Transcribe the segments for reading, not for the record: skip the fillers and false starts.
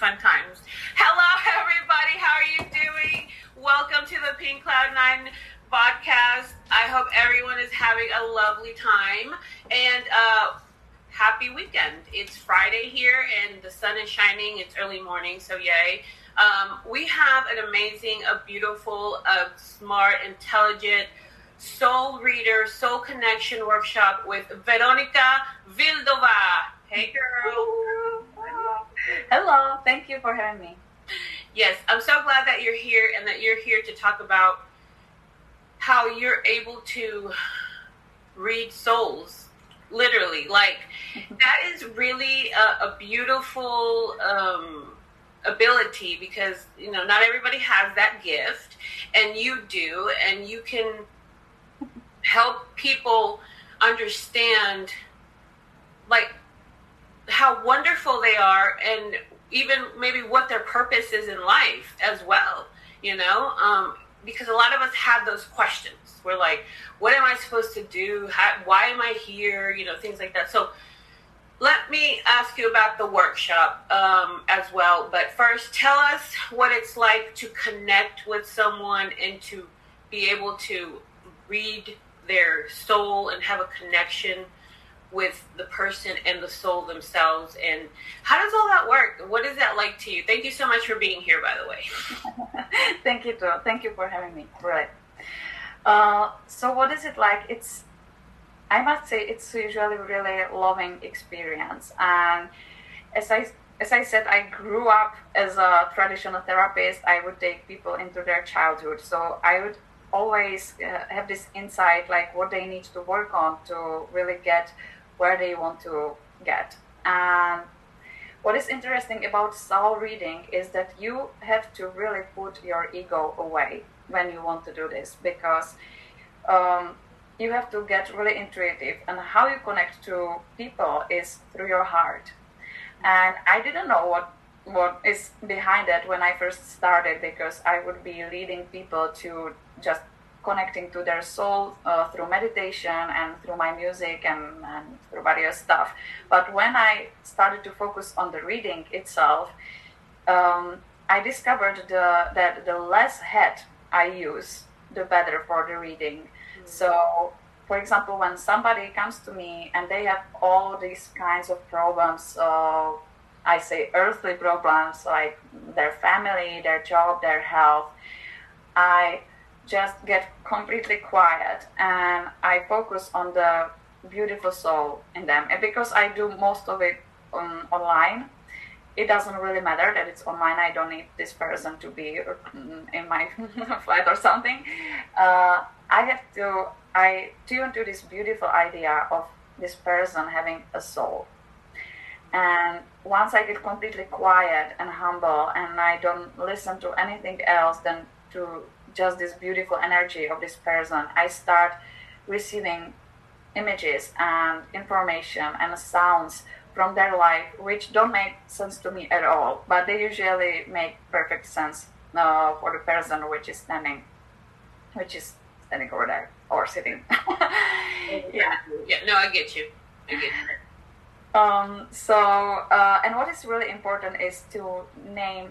fun times. Hello, everybody. How are you doing? Welcome to the Pink Cloud Nine podcast. I hope everyone is having a lovely time and happy weekend. It's Friday here and the sun is shining. It's early morning, so yay. We have an amazing, a beautiful, a smart, intelligent soul reader, soul connection workshop with Veronica Vildova. Hey, girl. Hello. Thank you for having me. Yes, I'm so glad that you're here and that you're here to talk about how you're able to read souls, literally. Like, that is really a beautiful ability because, you know, not everybody has that gift, and you do, and you can help people understand, like, how wonderful they are and even maybe what their purpose is in life as well, you know, because a lot of us have those questions. We're like, what am I supposed to do? Why am I here? You know, things like that. So let me ask you about the workshop as well. But first, tell us what it's like to connect with someone and to be able to read their soul and have a connection with the person and the soul themselves. And how does all that work? What is that like to you? Thank you so much for being here, by the way. Thank you, too. Thank you for having me. Right. So what is it like? It's, I must say, it's usually really loving experience. And as I said, I grew up as a traditional therapist. I would take people into their childhood. So I would always have this insight, like what they need to work on to really get where they want to get. And what is interesting about soul reading is that you have to really put your ego away when you want to do this, because you have to get really intuitive, and how you connect to people is through your heart. And I didn't know what is behind that when I first started, because I would be leading people to just connecting to their soul through meditation and through my music and through various stuff. But when I started to focus on the reading itself, I discovered that the less head I use, the better for the reading. Mm-hmm. So, for example, when somebody comes to me and they have all these kinds of problems, I say earthly problems, like their family, their job, their health, I just get completely quiet and I focus on the beautiful soul in them. And because I do most of it online, it doesn't really matter that it's online. I don't need this person to be in my flat or something. I tune to this beautiful idea of this person having a soul. And once I get completely quiet and humble and I don't listen to anything else than to just this beautiful energy of this person, I start receiving images and information and sounds from their life, which don't make sense to me at all, but they usually make perfect sense for the person which is standing over there or sitting. Yeah. No, I get you. And what is really important is to name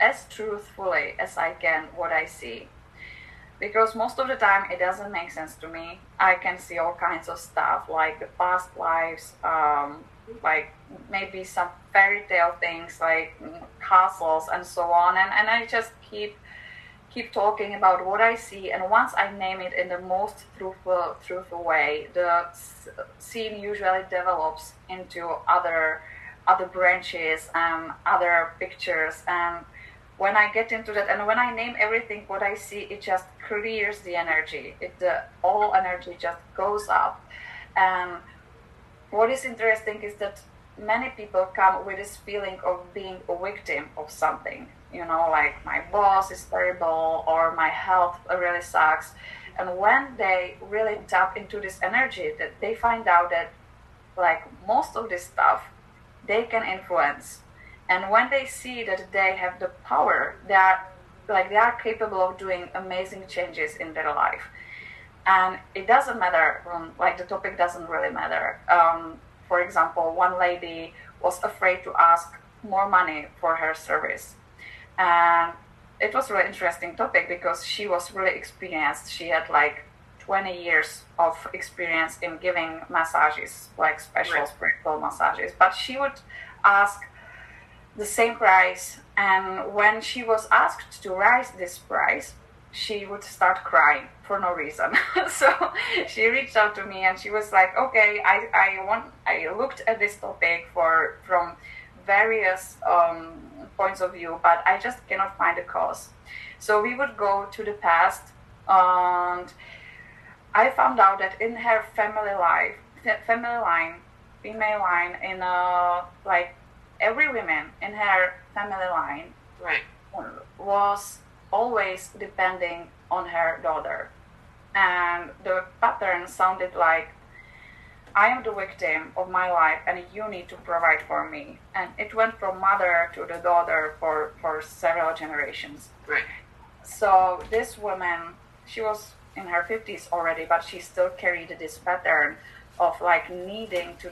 as truthfully as I can what I see, because most of the time it doesn't make sense to me. I can see all kinds of stuff, like the past lives, like maybe some fairy tale things, like castles and so on. And I just keep talking about what I see. And once I name it in the most truthful way, the scene usually develops into other branches and other pictures. And when I get into that, and when I name everything what I see, it just clears the energy. All energy just goes up. And what is interesting is that many people come with this feeling of being a victim of something, you know, like my boss is terrible or my health really sucks. And when they really tap into this energy, that they find out that, like, most of this stuff they can influence. And when they see that they have the power, they are capable of doing amazing changes in their life. And it doesn't matter, the topic doesn't really matter. For example, one lady was afraid to ask more money for her service. And it was a really interesting topic because she was really experienced. She had like 20 years of experience in giving massages, like special spiritual massages. But she would ask the same price. And when she was asked to raise this price, she would start crying for no reason. So she reached out to me and she was like, okay, I looked at this topic from various points of view, but I just cannot find a cause. So we would go to the past, and I found out that in her female line, in like every woman in her family line was always depending on her daughter. And the pattern sounded like, I am the victim of my life and you need to provide for me. And it went from mother to the daughter for several generations. Right. So this woman, she was in her 50s already, but she still carried this pattern of like needing to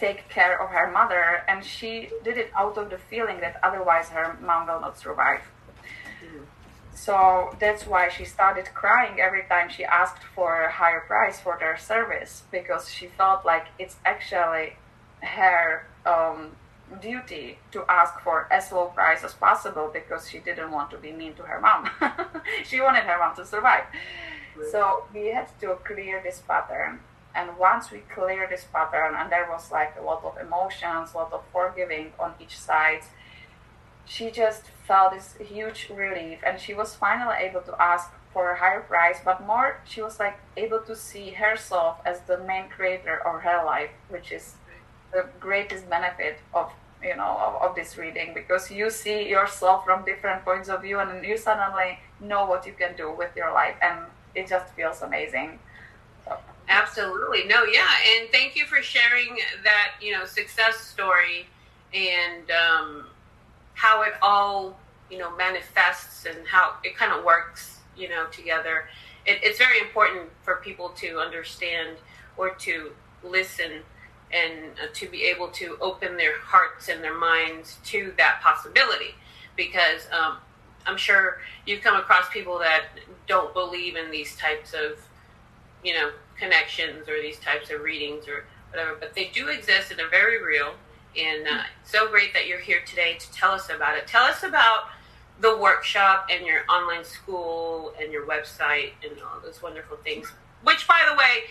take care of her mother. And she did it out of the feeling that otherwise her mom will not survive. So that's why she started crying every time she asked for a higher price for their service, because she felt like it's actually her duty to ask for as low price as possible, because she didn't want to be mean to her mom. She wanted her mom to survive. Right. So we had to clear this pattern. And once we cleared this pattern, and there was like a lot of emotions, a lot of forgiving on each side, she just felt this huge relief, and she was finally able to ask for a higher price, but more she was like able to see herself as the main creator of her life, which is the greatest benefit of, you know, of this reading, because you see yourself from different points of view and you suddenly know what you can do with your life, and it just feels amazing. So. Absolutely. No, yeah. And thank you for sharing that, you know, success story and, how it all, you know, manifests and how it kind of works, you know, together. It's very important for people to understand or to listen and to be able to open their hearts and their minds to that possibility, because I'm sure you come across people that don't believe in these types of, you know, connections or these types of readings or whatever, but they do exist and are very real. And so great that you're here today to tell us about it. Tell us about the workshop and your online school and your website and all those wonderful things. Which, by the way,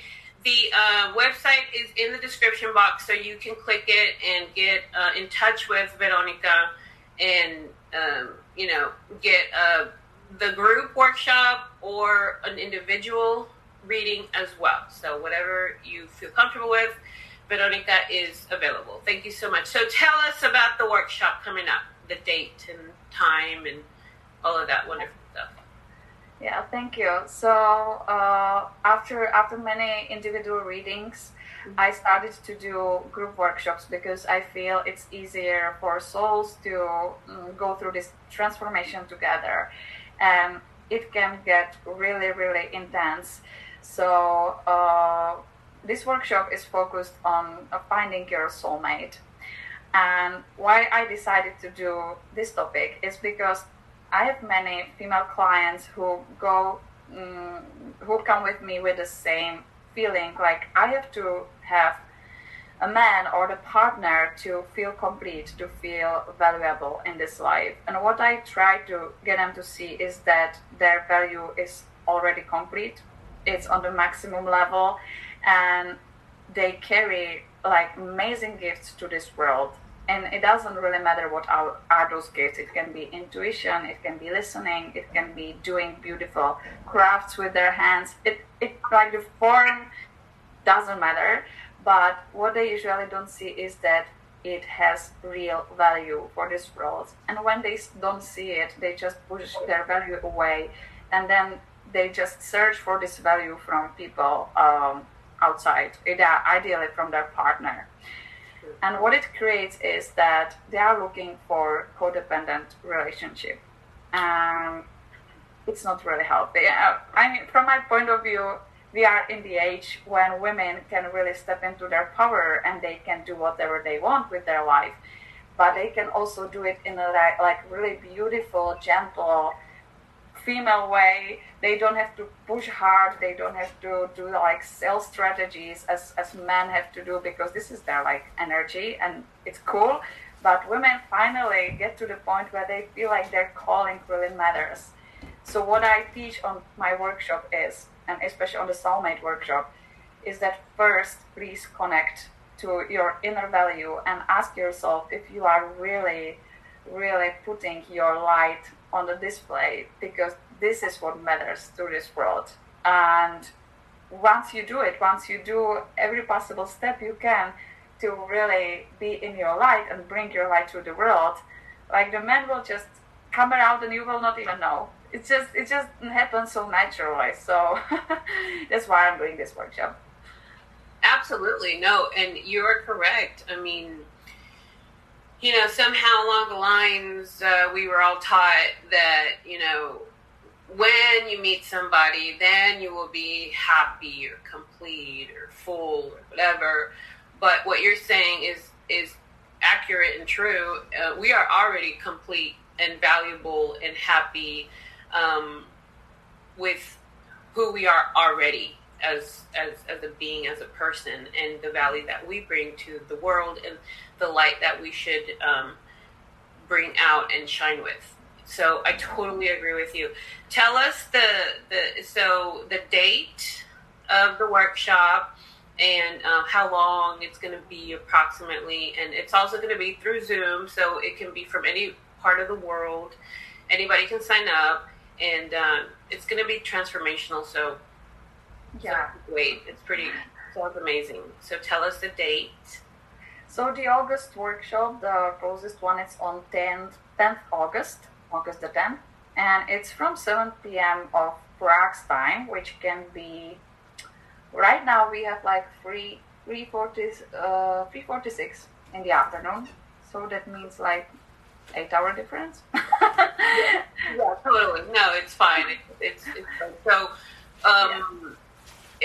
the website is in the description box, so you can click it and get in touch with Veronica and, you know, get the group workshop or an individual reading as well. So whatever you feel comfortable with, Veronica is available. Thank you so much. So tell us about the workshop coming up, the date and time and all of that wonderful stuff. Yeah, thank you. So after many individual readings, I started to do group workshops because I feel it's easier for souls to go through this transformation together. And it can get really, really intense. So this workshop is focused on finding your soulmate. And why I decided to do this topic is because I have many female clients who come with me with the same feeling, like I have to have a man or the partner to feel complete, to feel valuable in this life. And what I try to get them to see is that their value is already complete. It's on the maximum level. And they carry like amazing gifts to this world. And it doesn't really matter what are those gifts. It can be intuition, it can be listening, it can be doing beautiful crafts with their hands. It like the form doesn't matter, but what they usually don't see is that it has real value for this world. And when they don't see it, they just push their value away. And then they just search for this value from people, outside, ideally from their partner. And what it creates is that they are looking for codependent relationship. It's not really healthy. I mean, from my point of view, we are in the age when women can really step into their power and they can do whatever they want with their life. but they can also do it in a like really beautiful, gentle, female way. They don't have to push hard. They don't have to do like sales strategies as men have to do, because this is their like energy and it's cool. But women finally get to the point where they feel like their calling really matters. So what I teach on my workshop is, and especially on the soulmate workshop, is that first, please connect to your inner value and ask yourself if you are really, really putting your light on the display, because this is what matters to this world. And once you do it, once you do every possible step you can to really be in your light and bring your light to the world, like the men will just come around and you will not even know. It just happens so naturally. So that's why I'm doing this workshop. Absolutely. No, and you're correct. I mean, you know, somehow along the lines, we were all taught that, you know, when you meet somebody, then you will be happy or complete or full or whatever. But what you're saying is accurate and true. We are already complete and valuable and happy with who we are already as a being, as a person, and the value that we bring to the world and the light that we should bring out and shine with. So I totally agree with you. Tell us the date of the workshop and how long it's going to be approximately. And it's also going to be through Zoom, so it can be from any part of the world. Anybody can sign up, and it's going to be transformational. So yeah, wait, it's pretty, sounds amazing. So tell us the date. So the August workshop, the closest one, it's on 10th August the 10th, and it's from 7 p.m. of Prague's time, which can be, right now we have like 3:46 in the afternoon, so that means like 8-hour difference. Yeah, totally. No, it's fine. It's so.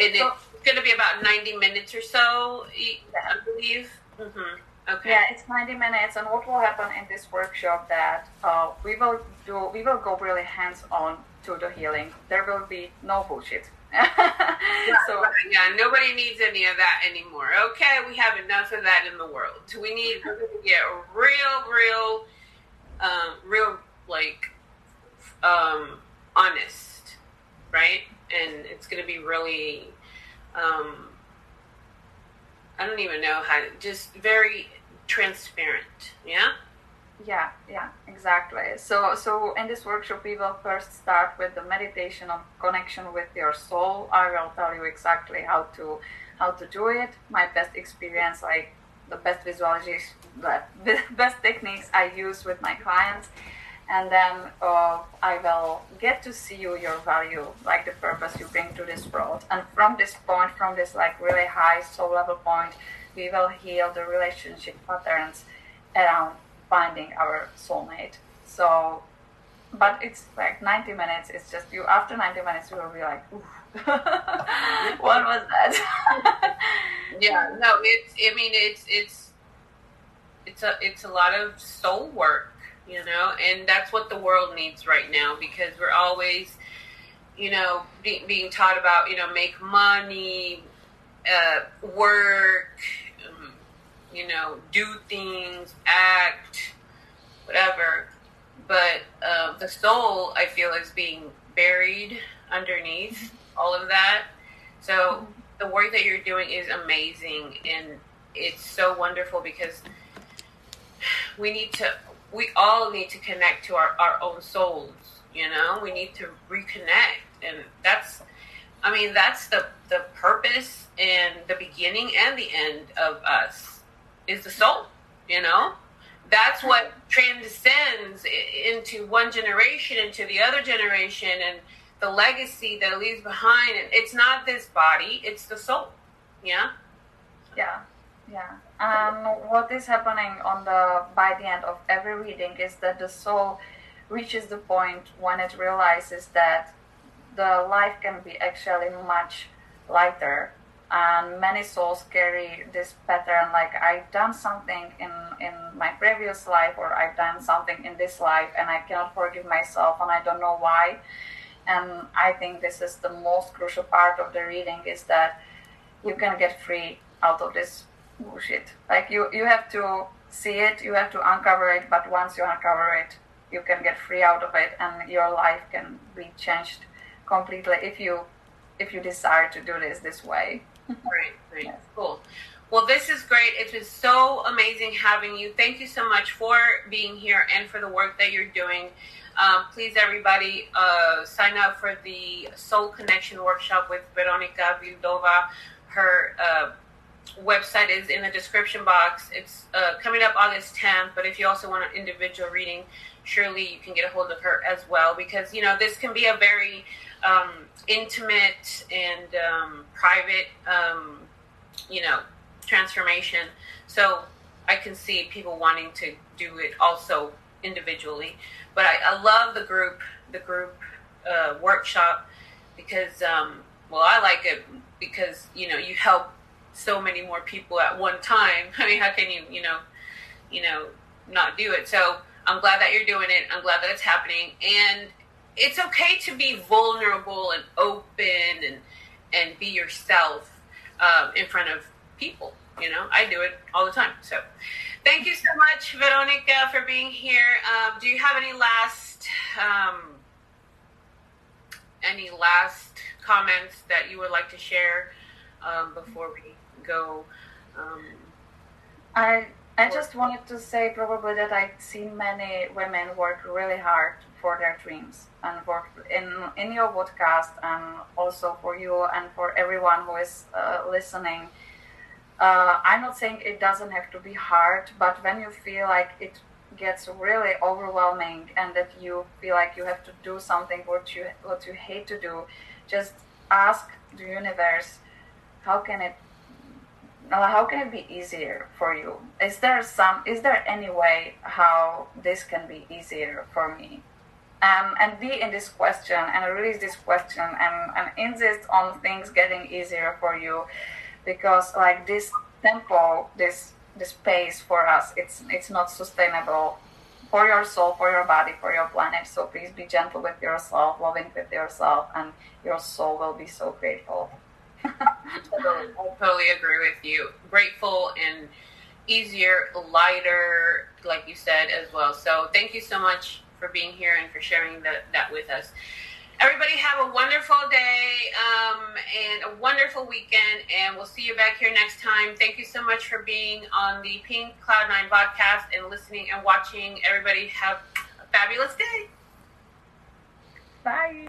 And so, it's going to be about 90 minutes or so, I believe. Mm-hmm. Okay. Yeah, it's 90 minutes. And what will happen in this workshop that we will go really hands-on to the healing. There will be no bullshit. Yeah, nobody needs any of that anymore. Okay, we have enough of that in the world. We're going to get real, honest, right? And it's going to be really, I don't even know how to, just very transparent. Yeah? Yeah, exactly. So in this workshop, we will first start with the meditation of connection with your soul. I will tell you exactly how to do it. My best experience, like the best visualization, the best techniques I use with my clients. And then I will get to see your value, like the purpose you bring to this world. And from this point, from this like really high soul level point, we will heal the relationship patterns around finding our soulmate. So, but it's like 90 minutes. It's just you, after 90 minutes, you will be like, oof, what was that? Yeah, no, it's a lot of soul work. You know, and that's what the world needs right now, because we're always, you know, being taught about, you know, make money, work, you know, do things, act, whatever. But the soul, I feel, is being buried underneath all of that. So the work that you're doing is amazing, and it's so wonderful, because we all need to connect to our own souls, you know? We need to reconnect. And that's the purpose and the beginning and the end of us is the soul, you know? That's what transcends into one generation, into the other generation, and the legacy that it leaves behind. And it's not this body, it's the soul, yeah? Yeah. Yeah, and what is happening by the end of every reading is that the soul reaches the point when it realizes that the life can be actually much lighter And many souls carry this pattern, like I've done something in my previous life, or I've done something in this life and I cannot forgive myself and I don't know why. And I think this is the most crucial part of the reading, is that you can get free out of this bullshit. Like you have to see it, you have to uncover it, but once you uncover it, you can get free out of it and your life can be changed completely if you desire to do this way. Great. Yes. Cool. Well, this is great. It is so amazing having you. Thank you so much for being here and for the work that you're doing. Please, everybody, sign up for the Soul Connection workshop with Veronica Vildova. Her website is in the description box. It's coming up August 10th, but if you also want an individual reading, surely you can get a hold of her as well, because, you know, this can be a very intimate and private, you know, transformation. So I can see people wanting to do it also individually, but I love the group workshop, because well, I like it because, you know, you help so many more people at one time. I mean, how can you not do it? So I'm glad that you're doing it. I'm glad that it's happening, and it's okay to be vulnerable and open and be yourself in front of people. You know, I do it all the time. So thank you so much, Veronica, for being here. Do you have any last comments that you would like to share before we go? I just wanted to say probably that I've seen many women work really hard for their dreams, and work in your podcast, and also for you and for everyone who is listening. I'm not saying it doesn't have to be hard, but when you feel like it gets really overwhelming and that you feel like you have to do something what you hate to do, just ask the universe, how can it be easier for you? Is there any way how this can be easier for me? And be in this question and release this question and insist on things getting easier for you, because like this tempo, this pace for us, it's not sustainable for your soul, for your body, for your planet. So please be gentle with yourself, loving with yourself, and your soul will be so grateful. I totally agree with you. Grateful and easier, lighter, like you said as well. So thank you so much for being here and for sharing that with us. Everybody have a wonderful day and a wonderful weekend, and we'll see you back here next time. Thank you so much for being on the Pink Cloud Nine podcast and listening and watching. Everybody have a fabulous day. Bye.